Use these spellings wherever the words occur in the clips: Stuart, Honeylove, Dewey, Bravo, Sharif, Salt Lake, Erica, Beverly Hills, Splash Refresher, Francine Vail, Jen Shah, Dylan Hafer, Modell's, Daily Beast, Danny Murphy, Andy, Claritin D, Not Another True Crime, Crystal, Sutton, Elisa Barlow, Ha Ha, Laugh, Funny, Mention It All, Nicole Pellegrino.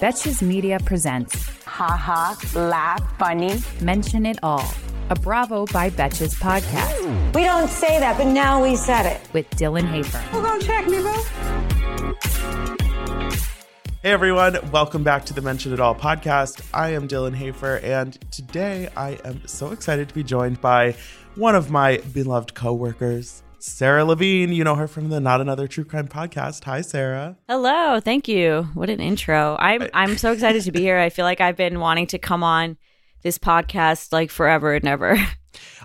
Betches Media presents Ha Ha, Laugh, Funny, Mention It All, a Bravo by Betches podcast. We don't say that, but now we said it. With Dylan Hafer. We're going to check, Nebo. Hey everyone, welcome back to the Mention It All podcast. I am Dylan Hafer, and today I am so excited to be joined by one of my beloved co-workers, Sarah Levine. You know her from the Not Another True Crime podcast. Hi, Sarah. Hello. Thank you. What an intro. I'm so excited to be here. I feel like I've been wanting to come on this podcast like forever and ever.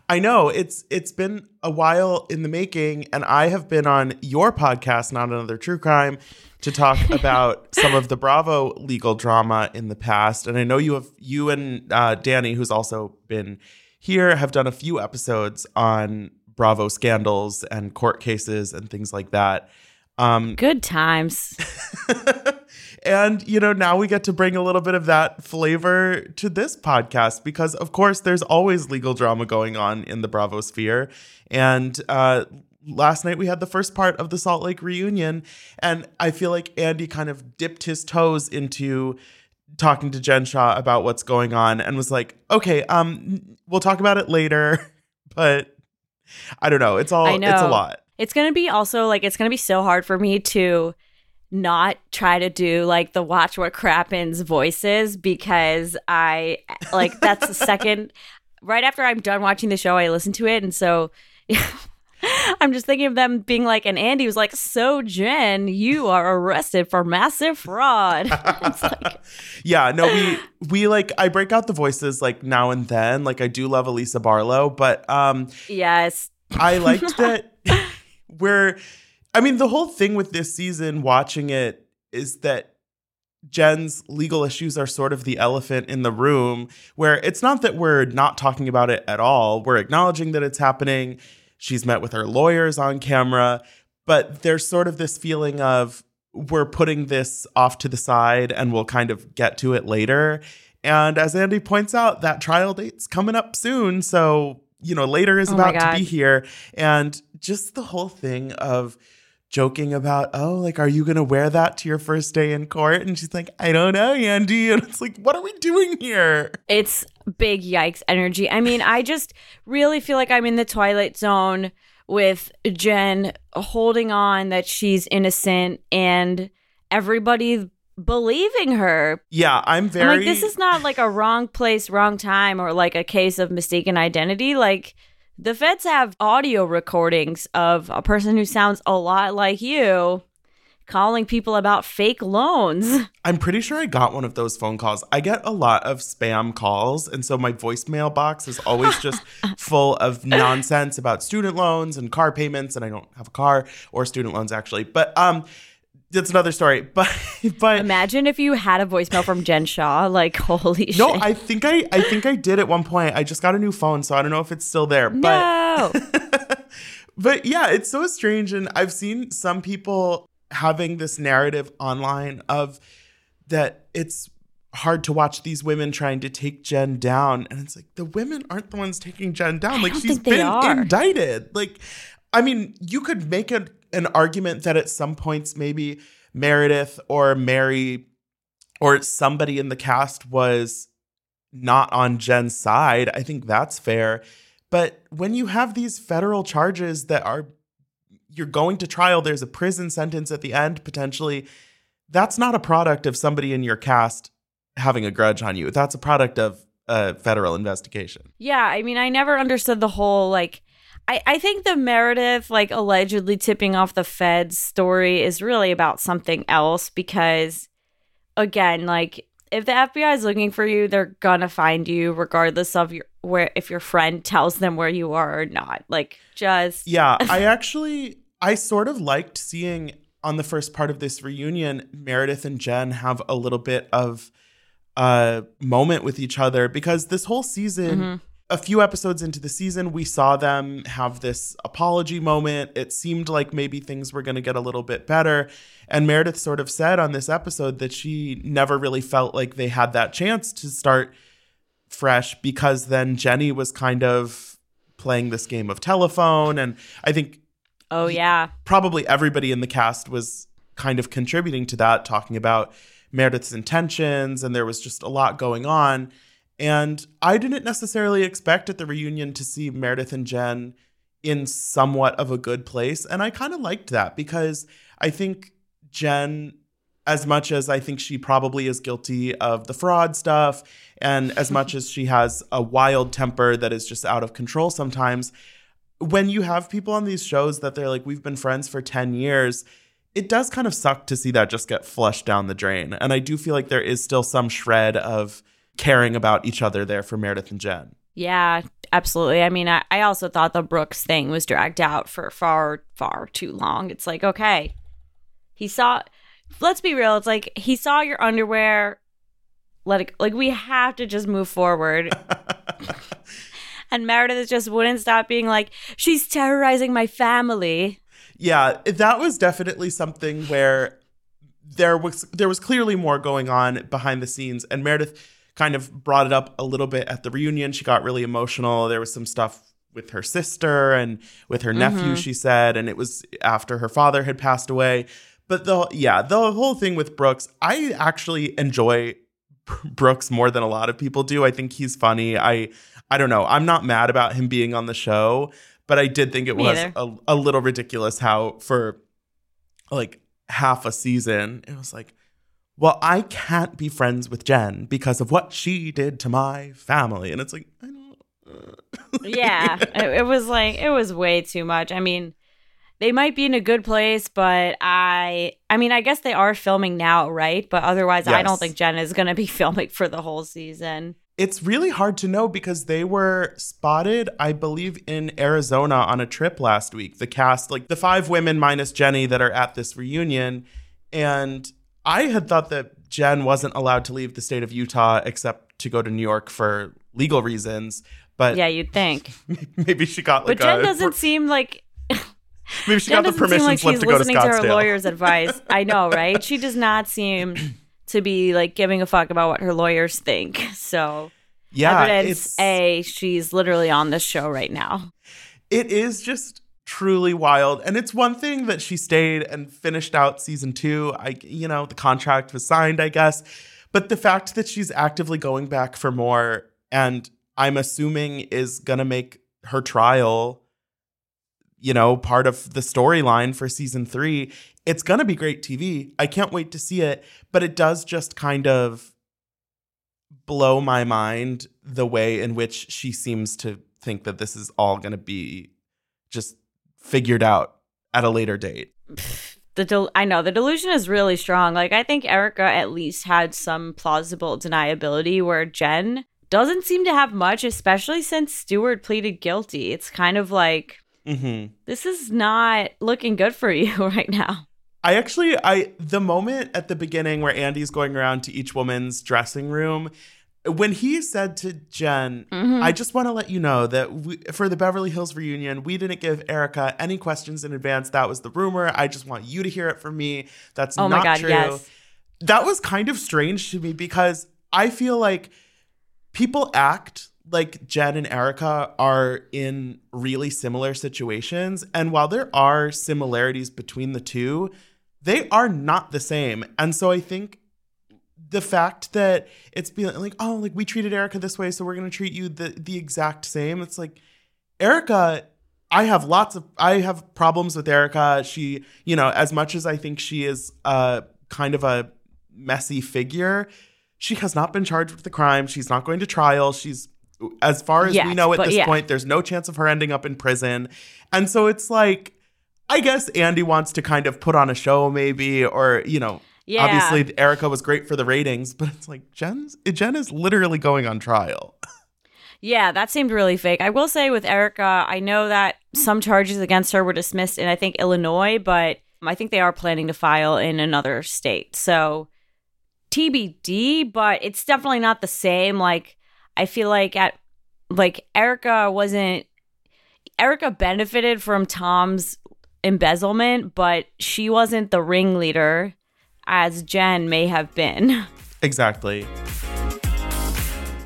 I know. It's been a while in the making, and I have been on your podcast, Not Another True Crime, to talk about some of the Bravo legal drama in the past. And I know you and Danny, who's also been here, have done a few episodes on Bravo scandals and court cases and things like that. Good times. And, you know, now we get to bring a little bit of that flavor to this podcast because, of course, there's always legal drama going on in the Bravo sphere. And last night we had the first part of the Salt Lake reunion. And I feel like Andy kind of dipped his toes into talking to Jen Shah about what's going on and was like, okay, we'll talk about it later. But I don't know. It's a lot. It's going to be also like, it's going to be so hard for me to not try to do like the watch what crappens voices because I like that's the second right after I'm done watching the show, I listen to it. And so I'm just thinking of them being like, and Andy was like, so Jen, you are arrested for massive fraud. It's like, yeah, no, we like, I break out the voices like now and then, like I do love Elisa Barlow, but yes, I liked that the whole thing with this season watching it is that Jen's legal issues are sort of the elephant in the room where it's not that we're not talking about it at all. We're acknowledging that it's happening. She's met with her lawyers on camera, but there's sort of this feeling of we're putting this off to the side and we'll kind of get to it later. And as Andy points out, that trial date's coming up soon. So, you know, later is about to be here. And just the whole thing of joking about, oh, like, are you going to wear that to your first day in court? And she's like, I don't know, Andy. And it's like, what are we doing here? It's big yikes energy. I mean, I just really feel like I'm in the Twilight Zone with Jen holding on that she's innocent and everybody believing her. Yeah, I'm like, this is not like a wrong place, wrong time or like a case of mistaken identity. Like, the feds have audio recordings of a person who sounds a lot like you calling people about fake loans. I'm pretty sure I got one of those phone calls. I get a lot of spam calls. And so my voicemail box is always just full of nonsense about student loans and car payments. And I don't have a car or student loans, actually. But that's another story. But imagine if you had a voicemail from Jen Shah, like, holy shit. No, I think I did at one point. I just got a new phone, so I don't know if it's still there. No. But yeah, it's so strange. And I've seen some people having this narrative online of that it's hard to watch these women trying to take Jen down. And it's like, the women aren't the ones taking Jen down. Like, she's been indicted. Like, I mean, you could make an argument that at some points maybe Meredith or Mary or somebody in the cast was not on Jen's side. I think that's fair. But when you have these federal charges that are, you're going to trial, there's a prison sentence at the end, potentially, that's not a product of somebody in your cast having a grudge on you. That's a product of a federal investigation. Yeah, I mean, I never understood the whole, like, I think the Meredith, like, allegedly tipping off the feds story is really about something else because, again, like, if the FBI is looking for you, they're gonna find you regardless of if your friend tells them where you are or not. Like, just... Yeah, I sort of liked seeing on the first part of this reunion, Meredith and Jen have a little bit of a moment with each other, because this whole season, a few episodes into the season, we saw them have this apology moment. It seemed like maybe things were going to get a little bit better. And Meredith sort of said on this episode that she never really felt like they had that chance to start fresh, because then Jenny was kind of playing this game of telephone. And I think probably everybody in the cast was kind of contributing to that, talking about Meredith's intentions, and there was just a lot going on. And I didn't necessarily expect at the reunion to see Meredith and Jen in somewhat of a good place. And I kind of liked that, because I think Jen, as much as I think she probably is guilty of the fraud stuff, and as much as she has a wild temper that is just out of control sometimes, when you have people on these shows that they're like, we've been friends for 10 years, it does kind of suck to see that just get flushed down the drain. And I do feel like there is still some shred of caring about each other there for Meredith and Jen. Yeah, absolutely. I mean, I also thought the Brooks thing was dragged out for far, far too long. It's like, okay, he saw, let's be real. It's like, he saw your underwear. Let it, like, we have to just move forward. And Meredith just wouldn't stop being like, she's terrorizing my family. Yeah, that was definitely something where there was clearly more going on behind the scenes. And Meredith kind of brought it up a little bit at the reunion. She got really emotional. There was some stuff with her sister and with her nephew, she said. And it was after her father had passed away. But the whole thing with Brooks, I actually enjoy Brooks more than a lot of people do. I think he's funny. I don't know. I'm not mad about him being on the show, but I did think it was a little ridiculous how for like half a season, it was like, well, I can't be friends with Jen because of what she did to my family. And it's like, I don't yeah, it was like, it was way too much. I mean, they might be in a good place, but I guess they are filming now, right? But otherwise, yes. I don't think Jen is going to be filming for the whole season. It's really hard to know, because they were spotted, I believe, in Arizona on a trip last week. The cast, like the five women minus Jenny that are at this reunion. And I had thought that Jen wasn't allowed to leave the state of Utah except to go to New York for legal reasons. But yeah, you'd think. Maybe she got like, but Jen doesn't seem like... Maybe she got the permission slip to go to Scottsdale. She's listening to her lawyer's advice. I know, right? She does not seem to be like giving a fuck about what her lawyers think. So yeah, evidence A, she's literally on this show right now. It is just truly wild. And it's one thing that she stayed and finished out season 2. The contract was signed, I guess. But the fact that she's actively going back for more, and I'm assuming is going to make her trial, part of the storyline for season 3. It's going to be great TV. I can't wait to see it. But it does just kind of blow my mind the way in which she seems to think that this is all going to be just figured out at a later date. The delusion is really strong. Like, I think Erica at least had some plausible deniability, where Jen doesn't seem to have much, especially since Stuart pleaded guilty. It's kind of like... This is not looking good for you right now. The moment at the beginning where Andy's going around to each woman's dressing room, when he said to Jen, I just want to let you know that for the Beverly Hills reunion, we didn't give Erica any questions in advance. That was the rumor. I just want you to hear it from me. That's not true. Yes. That was kind of strange to me, because I feel like people act like Jen and Erica are in really similar situations. And while there are similarities between the two, they are not the same. And so I think the fact that it's being like, oh, like we treated Erica this way, so we're going to treat you the exact same. It's like, Erica, I have problems with Erica. She, as much as I think she is kind of a messy figure, she has not been charged with the crime. She's not going to trial. She's, as far as we know at this point, there's no chance of her ending up in prison. And so it's like, I guess Andy wants to kind of put on a show maybe, or, obviously Erica was great for the ratings, but it's like Jen is literally going on trial. Yeah, that seemed really fake. I will say with Erica, I know that some charges against her were dismissed in, I think, Illinois, but I think they are planning to file in another state. So TBD, but it's definitely not the same. Like, I feel like at like Erica benefited from Tom's embezzlement, but she wasn't the ringleader as Jen may have been. Exactly.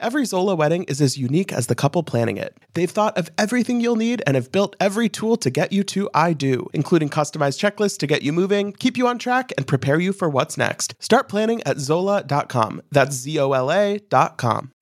Every Zola wedding is as unique as the couple planning it. They've thought of everything you'll need and have built every tool to get you to I do, including customized checklists to get you moving, keep you on track, and prepare you for what's next. Start planning at Zola.com. That's Zola.com.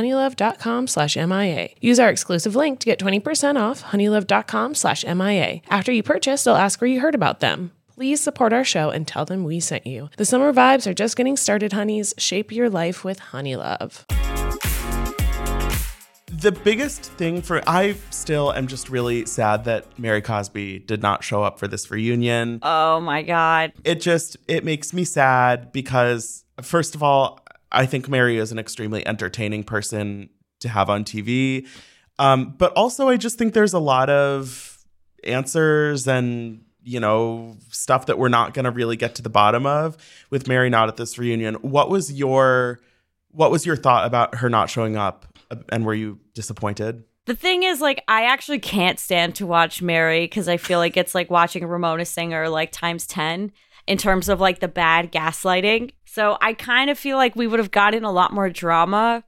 honeylove.com/MIA. Use our exclusive link to get 20% off honeylove.com/MIA. After you purchase, they'll ask where you heard about them. Please support our show and tell them we sent you. The summer vibes are just getting started, honeys. Shape your life with Honeylove. The biggest thing I still am just really sad that Mary Cosby did not show up for this reunion. Oh my God. It makes me sad because, first of all, I think Mary is an extremely entertaining person to have on TV. But also, I just think there's a lot of answers and, stuff that we're not going to really get to the bottom of with Mary not at this reunion. What was your thought about her not showing up? And were you disappointed? The thing is, I actually can't stand to watch Mary because I feel like it's like watching Ramona Singer times 10 in terms of the bad gaslighting. So I kind of feel like we would have gotten a lot more drama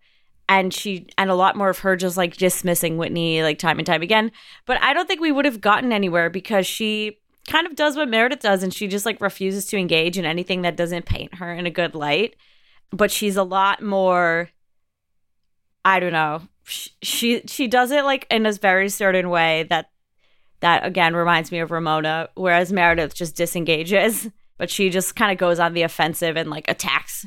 and a lot more of her just dismissing Whitney time and time again. But I don't think we would have gotten anywhere because she kind of does what Meredith does and she just refuses to engage in anything that doesn't paint her in a good light. But she's a lot more, I don't know, she does it in a very certain way that again reminds me of Ramona, whereas Meredith just disengages. But she just kind of goes on the offensive and attacks.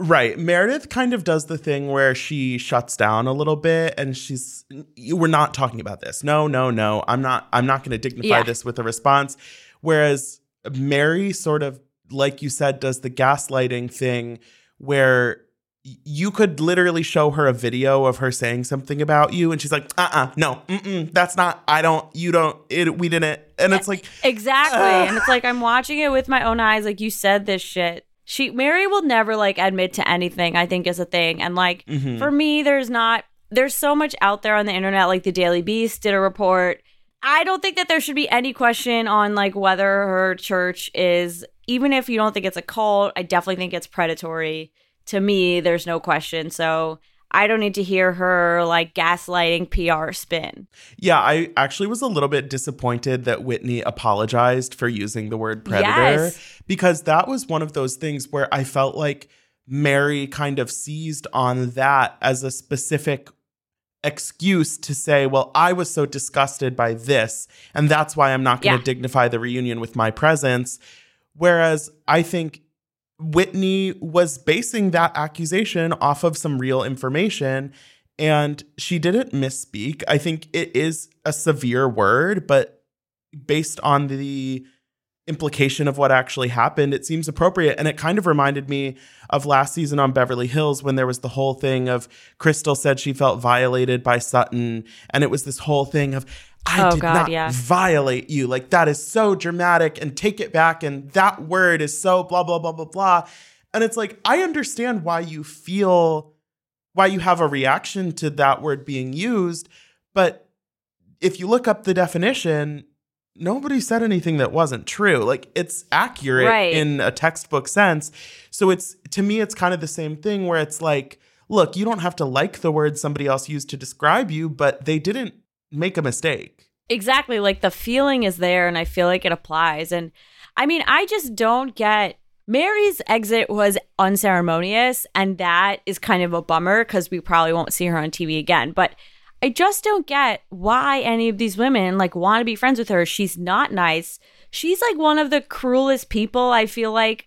Right. Meredith kind of does the thing where she shuts down a little bit and we're not talking about this. No. I'm not going to dignify this with a response. Whereas Mary sort of, like you said, does the gaslighting thing where you could literally show her a video of her saying something about you and she's like, no, that's not, we didn't. And it's exactly. And it's I'm watching it with my own eyes. You said this shit. Mary will never admit to anything, I think is a thing. And mm-hmm. For me, there's so much out there on the internet. The Daily Beast did a report. I don't think that there should be any question on whether her church is, even if you don't think it's a cult, I definitely think it's predatory. To me, there's no question. So I don't need to hear her like gaslighting PR spin. Yeah, I actually was a little bit disappointed that Whitney apologized for using the word predator, because that was one of those things where I felt like Mary kind of seized on that as a specific excuse to say, well, I was so disgusted by this, and that's why I'm not going to dignify the reunion with my presence. Whereas I think Whitney was basing that accusation off of some real information, and she didn't misspeak. I think it is a severe word, but based on the implication of what actually happened, it seems appropriate. And it kind of reminded me of last season on Beverly Hills when there was the whole thing of Crystal said she felt violated by Sutton, and it was this whole thing of, I did not violate you. Like, that is so dramatic, and take it back, and that word is so blah, blah, blah, blah, blah. And it's like, I understand why you feel, why you have a reaction to that word being used. But if you look up the definition, nobody said anything that wasn't true. Like, it's accurate in a textbook sense. So it's, to me, it's kind of the same thing where it's like, look, you don't have to like the word somebody else used to describe you, but they didn't make a mistake. Exactly. Like, the feeling is there, and I feel like it applies. And I mean, I just don't get, Mary's exit was unceremonious, and that is kind of a bummer because we probably won't see her on TV again. But I just don't get why any of these women like want to be friends with her. She's not nice. She's like one of the cruelest people, I feel like.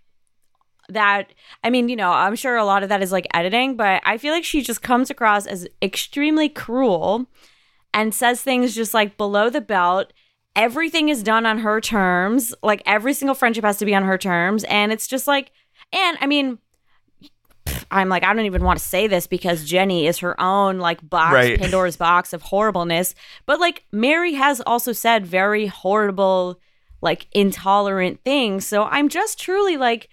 That, I mean, you know, I'm sure a lot of that is like editing, but I feel like she just comes across as extremely cruel and says things just like below the belt. Everything is done on her terms. Like, every single friendship has to be on her terms. And it's just like, and I mean, I'm like, I don't even want to say this because Jenny is her own like box, Pandora's box of horribleness. But like, Mary has also said very horrible, like intolerant things. So I'm just truly like,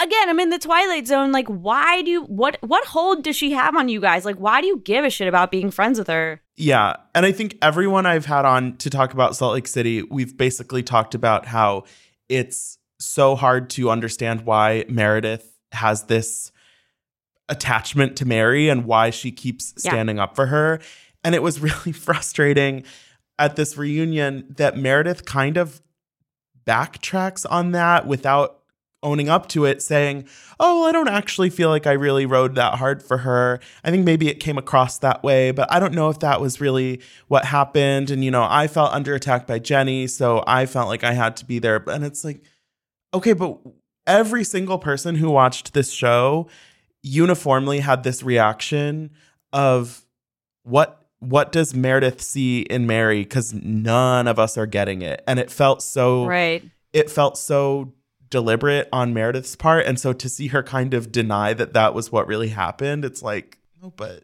again, I'm in the Twilight Zone. Like, why do you, what hold does she have on you guys? Like, why do you give a shit about being friends with her? Yeah. And I think everyone I've had on to talk about Salt Lake City, we've basically talked about how it's so hard to understand why Meredith has this attachment to Mary and why she keeps standing up for her. And it was really frustrating at this reunion that Meredith kind of backtracks on that without owning up to it, saying, oh, well, I don't actually feel like I really rode that hard for her. I think maybe it came across that way, but I don't know if that was really what happened. And, you know, I felt under attack by Jenny, so I felt like I had to be there. And it's like, okay, but every single person who watched this show uniformly had this reaction of what does Meredith see in Mary? Because none of us are getting it. And it felt so, it felt so deliberate on Meredith's part. And so to see her kind of deny that that was what really happened, it's like, oh, but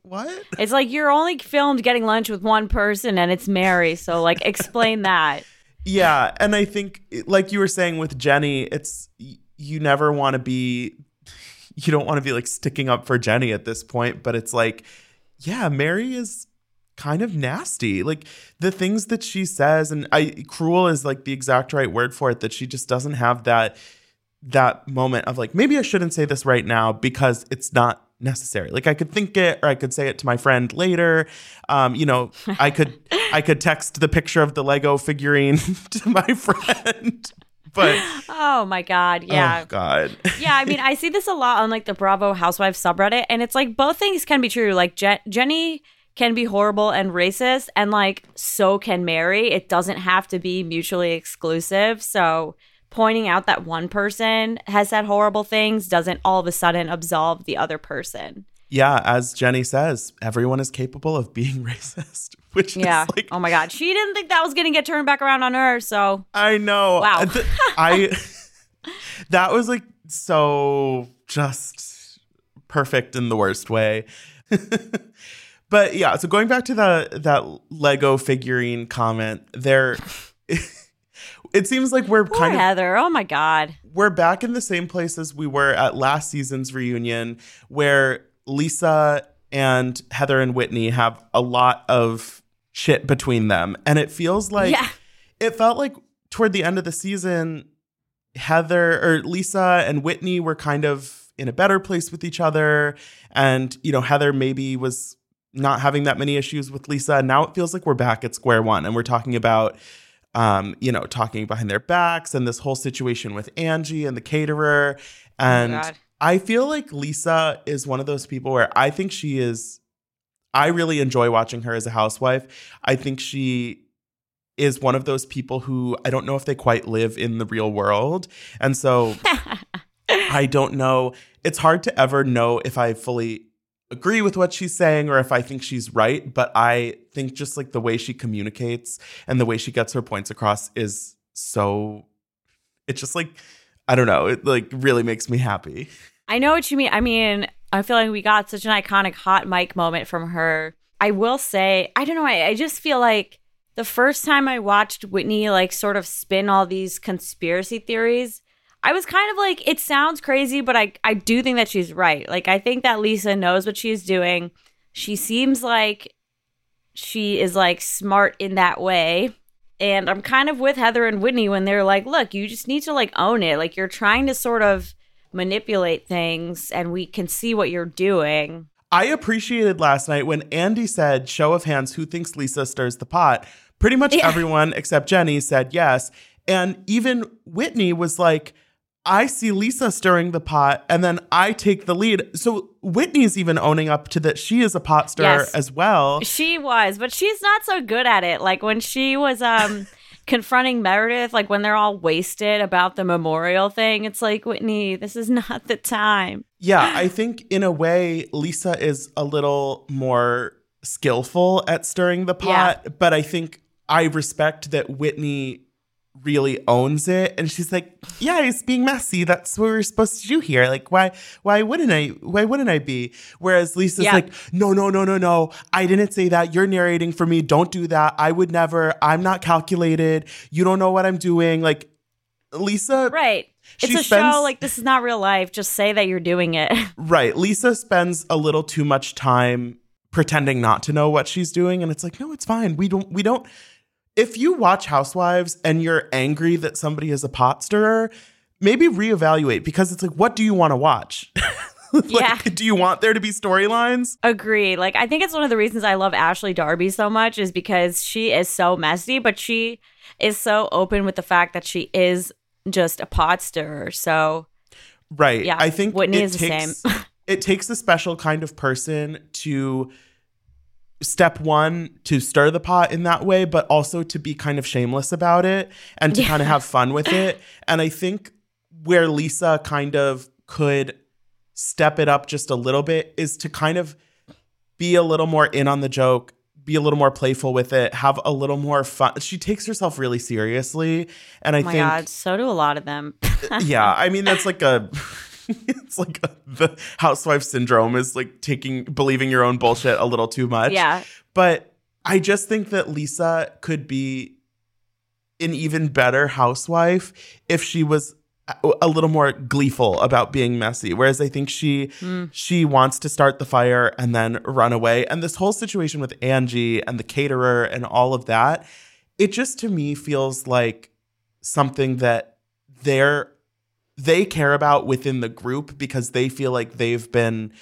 what? It's like, you're only filmed getting lunch with one person, and it's Mary. So like, explain that. Yeah. And I think, like you were saying with Jenny, it's, you never want to be, you don't want to be like sticking up for Jenny at this point, but it's like, yeah, Mary is kind of nasty. Like, the things that she says, and cruel is like the exact right word for it, that she just doesn't have that moment of like, maybe I shouldn't say this right now because it's not necessary. Like, I could think it, or I could say it to my friend later. You know, I could text the picture of the Lego figurine to my friend. But oh my God. Yeah. Oh God. Yeah. I mean, I see this a lot on like the Bravo Housewives subreddit, and it's like, both things can be true. Like, Jenny can be horrible and racist, and like, so can Mary. It doesn't have to be mutually exclusive. So pointing out that one person has said horrible things doesn't all of a sudden absolve the other person. Yeah, as Jenny says, everyone is capable of being racist, which is like, oh my God. She didn't think that was going to get turned back around on her, so. I know. Wow. That was like so just perfect in the worst way. But yeah, so going back to that Lego figurine comment, there, it seems like we're kind of, Heather, oh my God. We're back in the same place as we were at last season's reunion, where Lisa and Heather and Whitney have a lot of shit between them. And it feels like, it felt like toward the end of the season, Lisa and Whitney were kind of in a better place with each other. And, you know, Heather maybe was not having that many issues with Lisa. And now it feels like we're back at square one. And we're talking about, you know, talking behind their backs and this whole situation with Angie and the caterer. And I feel like Lisa is one of those people where I think she is, I really enjoy watching her as a housewife. I think she is one of those people who I don't know if they quite live in the real world. And so I don't know. It's hard to ever know if I fully agree with what she's saying or if I think she's right. But I think just like the way she communicates and the way she gets her points across is so, it's just like, I don't know. It like really makes me happy. I know what you mean. I mean, I feel like we got such an iconic hot mic moment from her. I will say, I don't know. I just feel like the first time I watched Whitney like sort of spin all these conspiracy theories, I was kind of like, it sounds crazy, but I do think that she's right. Like, I think that Lisa knows what she's doing. She seems like she is like smart in that way. And I'm kind of with Heather and Whitney when they're like, look, you just need to like own it. Like, you're trying to sort of manipulate things and we can see what you're doing. I appreciated last night when Andy said, show of hands, who thinks Lisa stirs the pot? Pretty much everyone except Jenny said yes. And even Whitney was like, I see Lisa stirring the pot and then I take the lead. So Whitney's even owning up to that she is a pot stirrer as well. She was, but she's not so good at it. Like when she was confronting Meredith, like when they're all wasted about the memorial thing, it's like, Whitney, this is not the time. Yeah, I think in a way, Lisa is a little more skillful at stirring the pot, but I think I respect that Whitney really owns it. And she's like, yeah, it's being messy. That's what we're supposed to do here. Like, why wouldn't I be? Whereas Lisa's like, no. I didn't say that. You're narrating for me. Don't do that. I would never. I'm not calculated. You don't know what I'm doing. Like, Lisa. Right. It's a show. Like, this is not real life. Just say that you're doing it. Right. Lisa spends a little too much time pretending not to know what she's doing. And it's like, no, it's fine. We don't. If you watch Housewives and you're angry that somebody is a pot stirrer, maybe reevaluate because it's like, what do you want to watch? Do you want there to be storylines? Agree. Like, I think it's one of the reasons I love Ashley Darby so much is because she is so messy, but she is so open with the fact that she is just a pot stirrer. So, right. Yeah, I think Whitney is the same. It takes a special kind of person to step one, to stir the pot in that way, but also to be kind of shameless about it and to kind of have fun with it. And I think where Lisa kind of could step it up just a little bit is to kind of be a little more in on the joke, be a little more playful with it, have a little more fun. She takes herself really seriously. And I think, God, so do a lot of them. Yeah. I mean, that's like a... It's like the housewife syndrome is like believing your own bullshit a little too much. Yeah. But I just think that Lisa could be an even better housewife if she was a little more gleeful about being messy. Whereas I think she wants to start the fire and then run away. And this whole situation with Angie and the caterer and all of that, it just to me feels like something that they care about within the group because they feel like they've been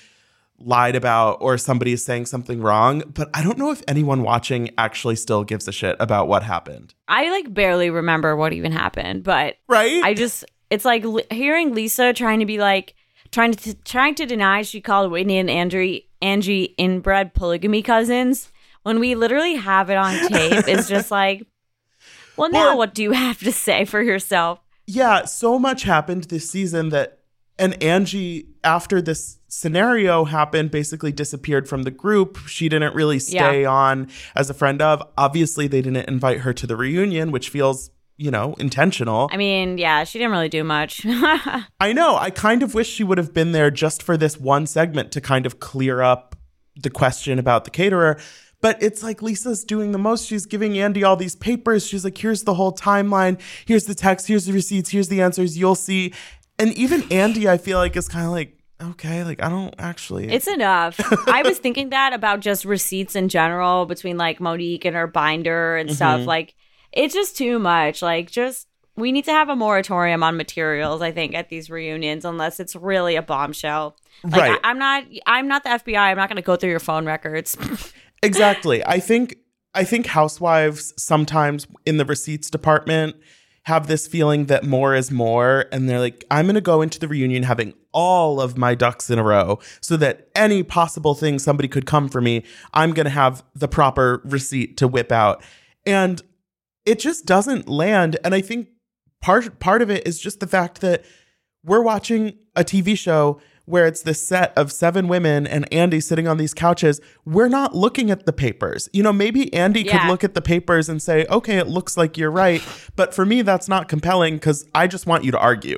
lied about or somebody is saying something wrong. But I don't know if anyone watching actually still gives a shit about what happened. I like barely remember what even happened, but right? I just, it's like hearing Lisa trying to be like, trying to deny she called Whitney and Angie inbred polygamy cousins when we literally have it on tape. It's just like, well, now what do you have to say for yourself? Yeah, so much happened this season that, and Angie, after this scenario happened, basically disappeared from the group. She didn't really stay on as a friend of. Obviously, they didn't invite her to the reunion, which feels, you know, intentional. I mean, yeah, she didn't really do much. I know. I kind of wish she would have been there just for this one segment to kind of clear up the question about the caterer. But it's like Lisa's doing the most. She's giving Andy all these papers. She's like, here's the whole timeline. Here's the text. Here's the receipts. Here's the answers. You'll see. And even Andy, I feel like, is kind of like, okay, like, I don't actually. It's enough. I was thinking that about just receipts in general between, like, Monique and her binder and stuff. Like, it's just too much. Like, just We need to have a moratorium on materials, I think, at these reunions, unless it's really a bombshell. Like, right. I'm not the FBI. I'm not going to go through your phone records. Exactly. I think housewives sometimes in the receipts department have this feeling that more is more. And they're like, I'm going to go into the reunion having all of my ducks in a row so that any possible thing somebody could come for me, I'm going to have the proper receipt to whip out. And it just doesn't land. And I think part of it is just the fact that we're watching a TV show where it's this set of 7 women and Andy sitting on these couches. We're not looking at the papers. You know, maybe Andy could look at the papers and say, okay, it looks like you're right. But for me, that's not compelling because I just want you to argue.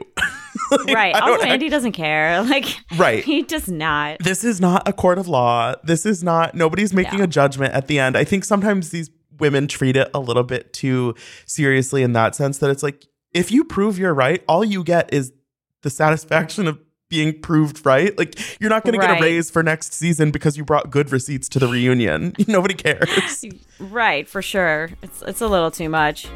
Like, right. Also, Andy doesn't care. Like, right. He does not. This is not a court of law. This is not, nobody's making a judgment at the end. I think sometimes these women treat it a little bit too seriously in that sense that it's like, if you prove you're right, all you get is the satisfaction of being proved right. Like, you're not going to get a raise for next season because you brought good receipts to the reunion. Nobody cares. Right, for sure. It's a little too much.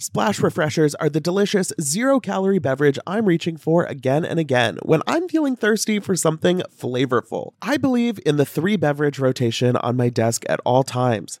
Splash Refreshers are the delicious zero-calorie beverage I'm reaching for again and again when I'm feeling thirsty for something flavorful. I believe in the 3-beverage rotation on my desk at all times.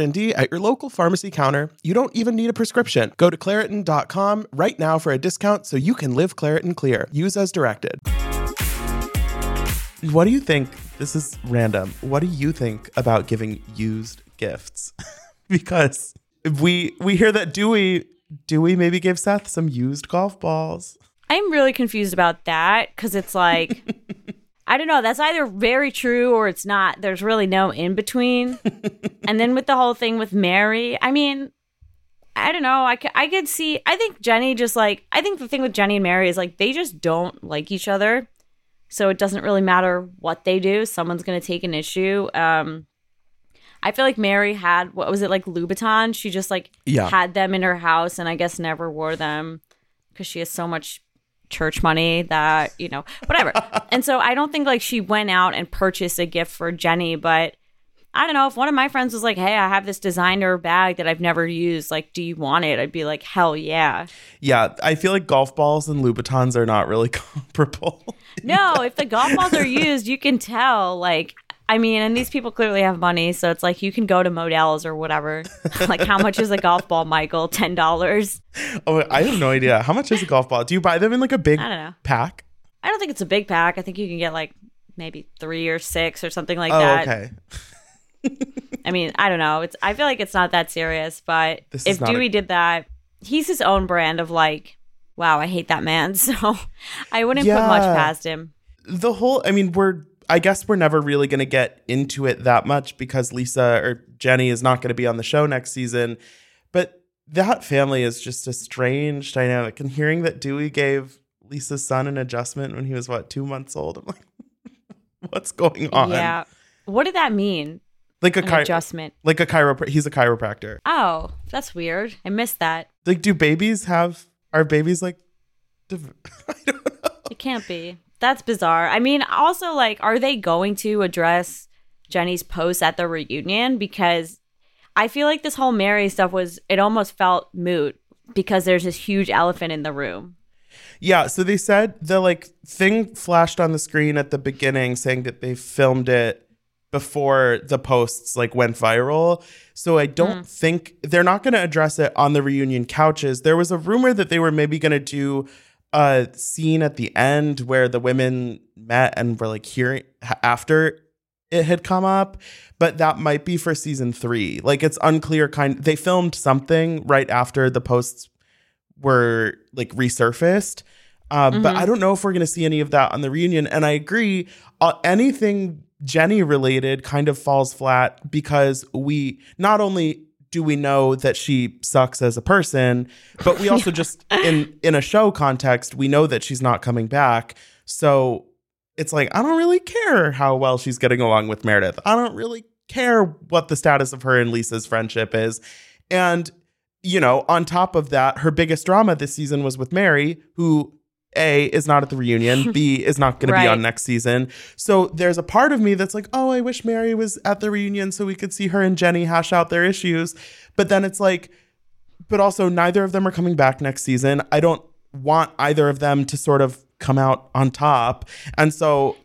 D at your local pharmacy counter. You don't even need a prescription. Go to Claritin.com right now for a discount so you can live Claritin Clear. Use as directed. What do you think? This is random. What do you think about giving used gifts? Because we hear that Dewey maybe gave Seth some used golf balls. I'm really confused about that because it's like, I don't know. That's either very true or it's not. There's really no in between. And then with the whole thing with Mary, I mean, I don't know. I could see. I think Jenny just like, I think the thing with Jenny and Mary is like, they just don't like each other. So it doesn't really matter what they do. Someone's going to take an issue. I feel like Mary had, what was it, like Louboutin? She just like had them in her house and I guess never wore them because she has so much church money that, you know, whatever. And so I don't think like she went out and purchased a gift for Jenny, but I don't know, if one of my friends was like, hey, I have this designer bag that I've never used, like, do you want it? I'd be like, hell yeah. Yeah, I feel like golf balls and Louboutins are not really comparable. No, if the golf balls are used, you can tell, like, I mean, and these people clearly have money, so it's like you can go to Modell's or whatever. Like, how much is a golf ball, Michael? $10. Oh, I have no idea. How much is a golf ball? Do you buy them in like a big pack? I don't think it's a big pack. I think you can get like maybe 3 or 6 or something like that. Oh, okay. I mean, I don't know. It's. I feel like it's not that serious, but if Dewey did that, he's his own brand of like, wow, I hate that man. So I wouldn't put much past him. The whole, I mean, I guess we're never really going to get into it that much because Lisa or Jenny is not going to be on the show next season. But that family is just a strange dynamic. And hearing that Dewey gave Lisa's son an adjustment when he was, 2 months old? I'm like, what's going on? Yeah. What did that mean? Like adjustment. Like a chiropractor. He's a chiropractor. Oh, that's weird. I missed that. Like, are babies like, I don't know. It can't be. That's bizarre. I mean, also, like, are they going to address Jenny's post at the reunion? Because I feel like this whole Mary stuff it almost felt moot because there's this huge elephant in the room. Yeah. So they said the thing flashed on the screen at the beginning saying that they filmed it before the posts went viral. So I don't think they're not going to address it on the reunion couches. There was a rumor that they were maybe going to do a scene at the end where the women met and were hearing after it had come up, but that might be for season 3. It's unclear. They filmed something right after the posts were resurfaced. But I don't know if we're going to see any of that on the reunion. And I agree. Anything Jenny related kind of falls flat because we not only do we know that she sucks as a person, but we also just in a show context, we know that she's not coming back. So it's I don't really care how well she's getting along with Meredith. I don't really care what the status of her and Lisa's friendship is. And, on top of that, her biggest drama this season was with Mary, who A, is not at the reunion, B, is not going to be on next season. So there's a part of me that's oh, I wish Mary was at the reunion so we could see her and Jenny hash out their issues. But then it's but also neither of them are coming back next season. I don't want either of them to sort of come out on top. And so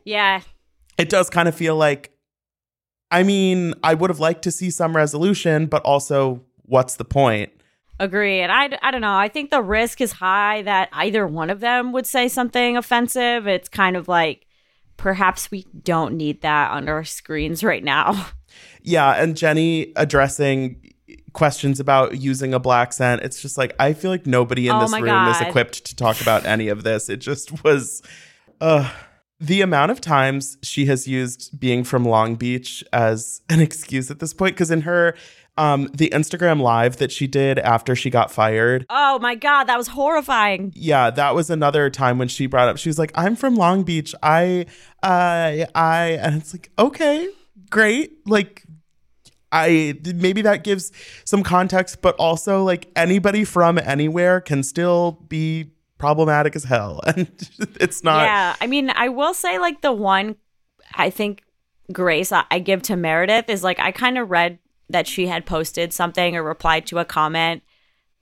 it does kind of feel I mean, I would have liked to see some resolution, but also what's the point? Agree. And I don't know. I think the risk is high that either one of them would say something offensive. It's kind of perhaps we don't need that on our screens right now. Yeah. And Jenny addressing questions about using a black scent. It's just I feel nobody in this room is equipped to talk about any of this. It just was the amount of times she has used being from Long Beach as an excuse at this point, because in her the Instagram live that she did after she got fired. Oh, my God. That was horrifying. Yeah, that was another time when she brought up. She was like, I'm from Long Beach. And it's okay, great. Maybe that gives some context, but also anybody from anywhere can still be problematic as hell. And it's not. Yeah, I mean, I will say the one I think grace I give to Meredith is I kind of read that she had posted something or replied to a comment.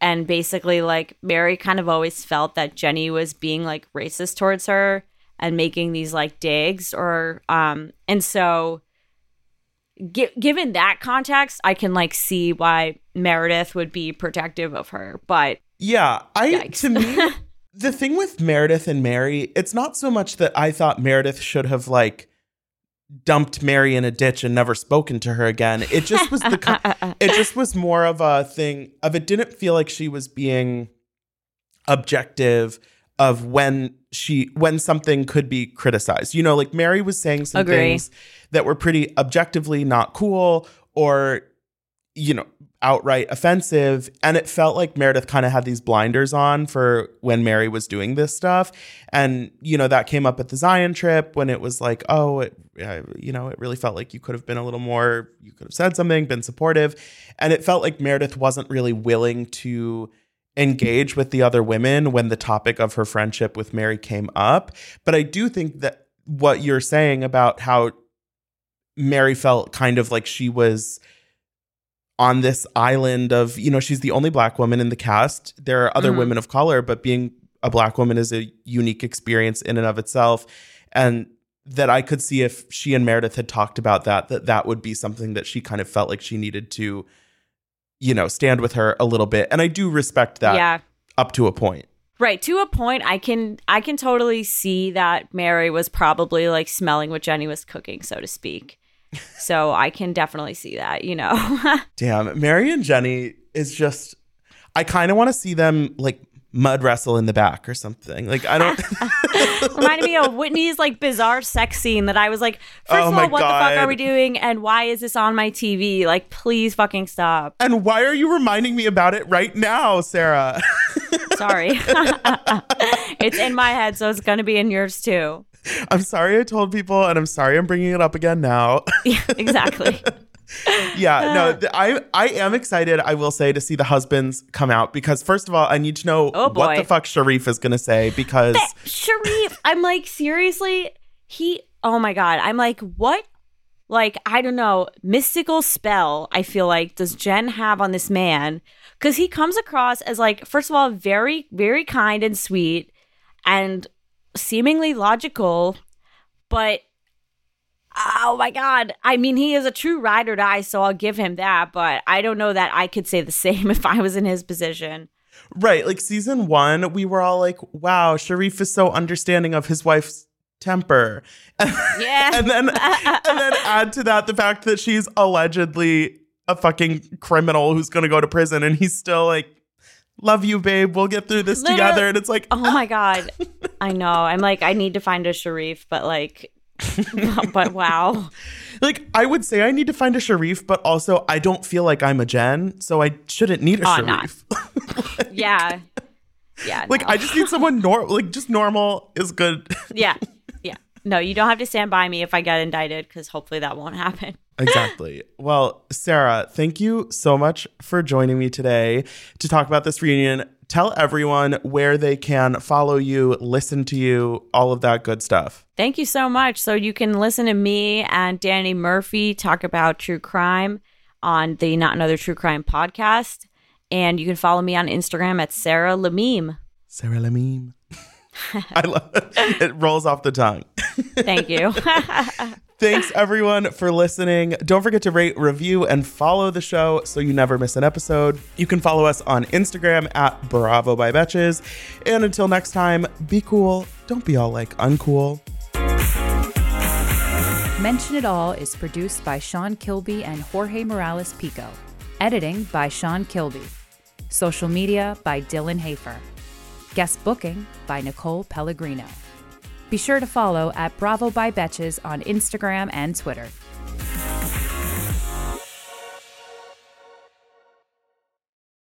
And basically, Mary kind of always felt that Jenny was being, racist towards her and making these, digs. And so given that context, I can, see why Meredith would be protective of her. But yeah, to me, the thing with Meredith and Mary, it's not so much that I thought Meredith should have, dumped Mary in a ditch and never spoken to her again. It just was it just was more of a thing of it didn't feel like she was being objective of when something could be criticized. Mary was saying some things that were pretty objectively not cool or outright offensive, and it felt like Meredith kind of had these blinders on for when Mary was doing this stuff. And that came up at the Zion trip when it was it really felt like you could have been a little more, you could have said something, been supportive, and it felt like Meredith wasn't really willing to engage with the other women when the topic of her friendship with Mary came up. But I do think that what you're saying about how Mary felt kind of like she was on this island of, she's the only black woman in the cast. There are other women of color, but being a black woman is a unique experience in and of itself. And that I could see if she and Meredith had talked about that would be something that she kind of felt like she needed to, you know, stand with her a little bit. And I do respect that up to a point. Right. To a point, I can totally see that Mary was probably like smelling what Jenny was cooking, so to speak. So I can definitely see that, you know. Damn. Mary and Jenny is just, I kind of want to see them like mud wrestle in the back or something. Like, I don't. Reminded me of Whitney's like bizarre sex scene that I was like, first of all, what the fuck are we doing? And why is this on my TV? Like, please fucking stop. And why are you reminding me about it right now, Sarah? Sorry. It's in my head, so it's going to be in yours too. I'm sorry I told people, and I'm sorry I'm bringing it up again now. Yeah, exactly. Yeah, no, I am excited, I will say, to see the husbands come out because, first of all, I need to know what the fuck Sharif is going to say because... Sharif, I'm like, seriously? Oh my God. I'm like, what? Like, I don't know, mystical spell, I feel like, does Jen have on this man? Because he comes across as, like, first of all, very, very kind and sweet and seemingly logical, but... Oh, my God. I mean, he is a true ride or die, so I'll give him that. But I don't know that I could say the same if I was in his position. Right. Like season one, we were all like, wow, Sharif is so understanding of his wife's temper. Yeah. and then add to that the fact that she's allegedly a fucking criminal who's going to go to prison. And he's still like, love you, babe. We'll get through this together. And it's like, oh, my God. I know. I'm like, I need to find a Sharif, but like. But wow. Like, I would say I need to find a Sharif, but also I don't feel like I'm a Jen, so I shouldn't need a Sharif. Like, yeah. Yeah. Like, no. I just need someone normal. Like, just normal is good. Yeah. Yeah. No, you don't have to stand by me if I get indicted, because hopefully that won't happen. Exactly. Well, Sarah, thank you so much for joining me today to talk about this reunion. Tell everyone where they can follow you, listen to you, all of that good stuff. Thank you so much. So you can listen to me and Danny Murphy talk about true crime on the Not Another True Crime podcast. And you can follow me on Instagram at Sarah Le Mem. Sarah Le Mem. I love it. It rolls off the tongue. Thank you. Thanks, everyone, for listening. Don't forget to rate, review, and follow the show so you never miss an episode. You can follow us on Instagram at Bravo by Betches. And until next time, be cool. Don't be all, like, uncool. Mention It All is produced by Sean Kilby and Jorge Morales Pico. Editing by Sean Kilby. Social media by Dylan Hafer. Guest booking by Nicole Pellegrino. Be sure to follow at Bravo by Betches on Instagram and Twitter.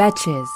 Betches.